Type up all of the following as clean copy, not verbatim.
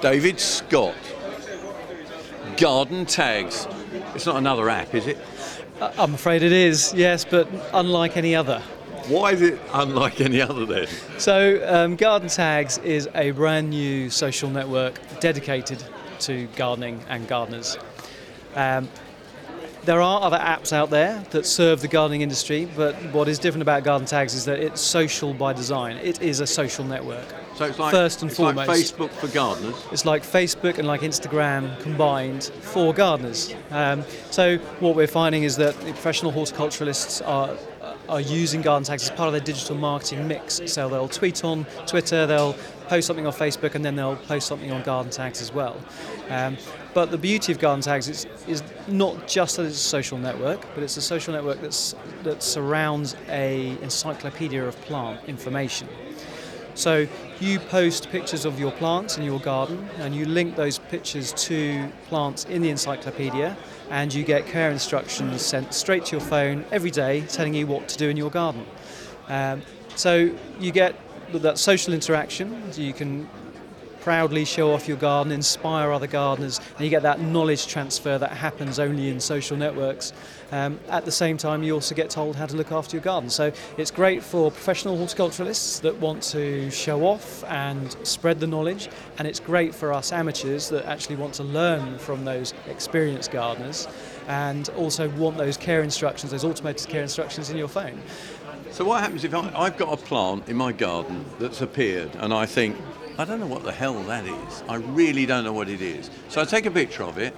David Scott, Garden Tags. It's not another app, is it? I'm afraid it is, yes, but unlike any other. Why is it unlike any other then? So Garden Tags is a brand new social network dedicated to gardening and gardeners. There are other apps out there that serve the gardening industry, but what is different about Garden Tags is that it's social by design. It is a social network. So it's like, first and foremost, like Facebook for gardeners. It's like Facebook and like Instagram combined for gardeners. So what we're finding is that professional horticulturalists are using Garden Tags as part of their digital marketing mix. So they'll tweet on Twitter, they'll post something on Facebook, and then they'll post something on Garden Tags as well. But the beauty of Garden Tags is not just that it's a social network, but it's a social network that surrounds an encyclopedia of plant information. So you post pictures of your plants in your garden, and you link those pictures to plants in the encyclopedia, and you get care instructions sent straight to your phone every day telling you what to do in your garden. So you get that social interaction, so you can proudly show off your garden, inspire other gardeners, and you get that knowledge transfer that happens only in social networks. At the same time, you also get told how to look after your garden. So it's great for professional horticulturalists that want to show off and spread the knowledge, and it's great for us amateurs that actually want to learn from those experienced gardeners and also want those care instructions, those automated care instructions in your phone. So what happens if I've got a plant in my garden that's appeared and I think, I don't know what the hell that is. I really don't know what it is. So I take a picture of it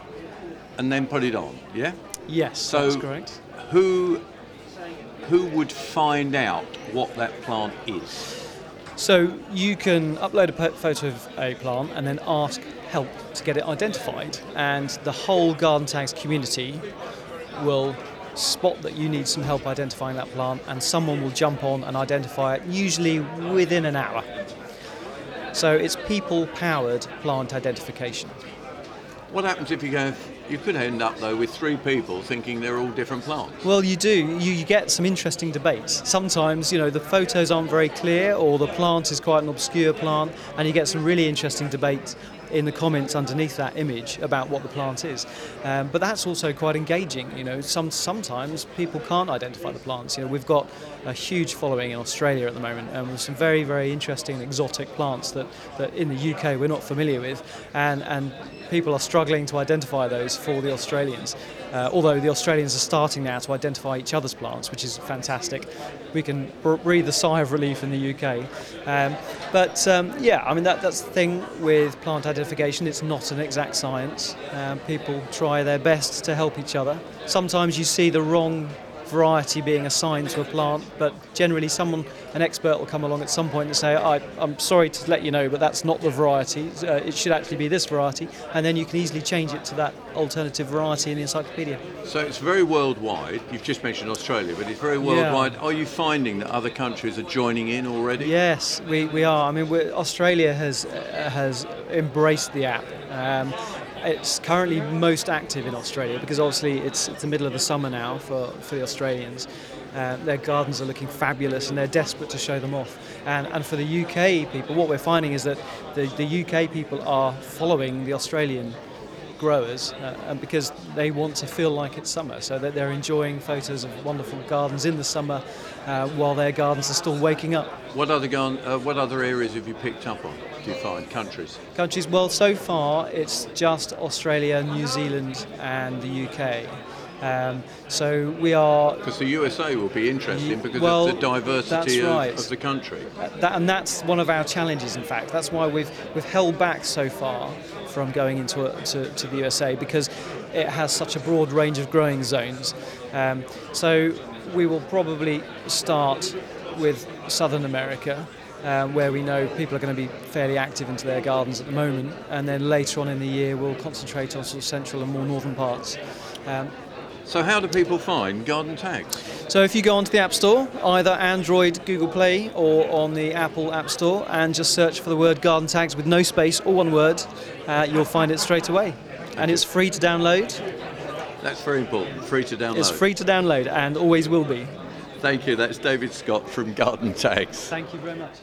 and then put it on, yeah? Yes, so that's correct. Who would find out what that plant is? So you can upload a photo of a plant and then ask help to get it identified. And the whole Garden Tags community will spot that you need some help identifying that plant, and someone will jump on and identify it, usually within an hour. So it's people-powered plant identification. What happens if you could end up, though, with three people thinking they're all different plants? Well, you do. You get some interesting debates. Sometimes, the photos aren't very clear, or the plant is quite an obscure plant, and you get some really interesting debates in the comments underneath that image about what the plant is. But that's also quite engaging. Sometimes people can't identify the plants. We've got a huge following in Australia at the moment, and with some very, very interesting and exotic plants that in the UK we're not familiar with, and people are struggling to identify those for the Australians. Although the Australians are starting now to identify each other's plants, which is fantastic. We can breathe a sigh of relief in the UK. That's the thing with plant identification. It's not an exact science. People try their best to help each other. Sometimes you see the wrong variety being assigned to a plant, but generally an expert will come along at some point and say, I'm sorry to let you know, but that's not the variety, it should actually be this variety, and then you can easily change it to that alternative variety in the encyclopedia. So it's very worldwide. You've just mentioned Australia, but it's very worldwide. Yeah. Are you finding that other countries are joining in already? Yes, we are. Australia has embraced the app. It's currently most active in Australia because obviously it's the middle of the summer now for the Australians. Their gardens are looking fabulous and they're desperate to show them off. And for the UK people, what we're finding is that the UK people are following the Australian growers and because they want to feel like it's summer, so that they're enjoying photos of wonderful gardens in the summer while their gardens are still waking up. What other areas have you picked up on? Do you find countries? Well, so far it's just Australia, New Zealand, and the UK. So we are, because the USA will be interesting because of the diversity of the country. And that's one of our challenges. In fact, that's why we've held back so far from going into the USA, because it has such a broad range of growing zones. So we will probably start with Southern America, where we know people are going to be fairly active into their gardens at the moment, and then later on in the year we'll concentrate on sort of central and more northern parts. So how do people find Garden Tags? So if you go onto the App Store, either Android, Google Play, or on the Apple App Store, and just search for the word Garden Tags with no space or one word, you'll find it straight away. And it's free to download. That's very important, free to download. It's free to download and always will be. Thank you. That's David Scott from Garden Tags. Thank you very much.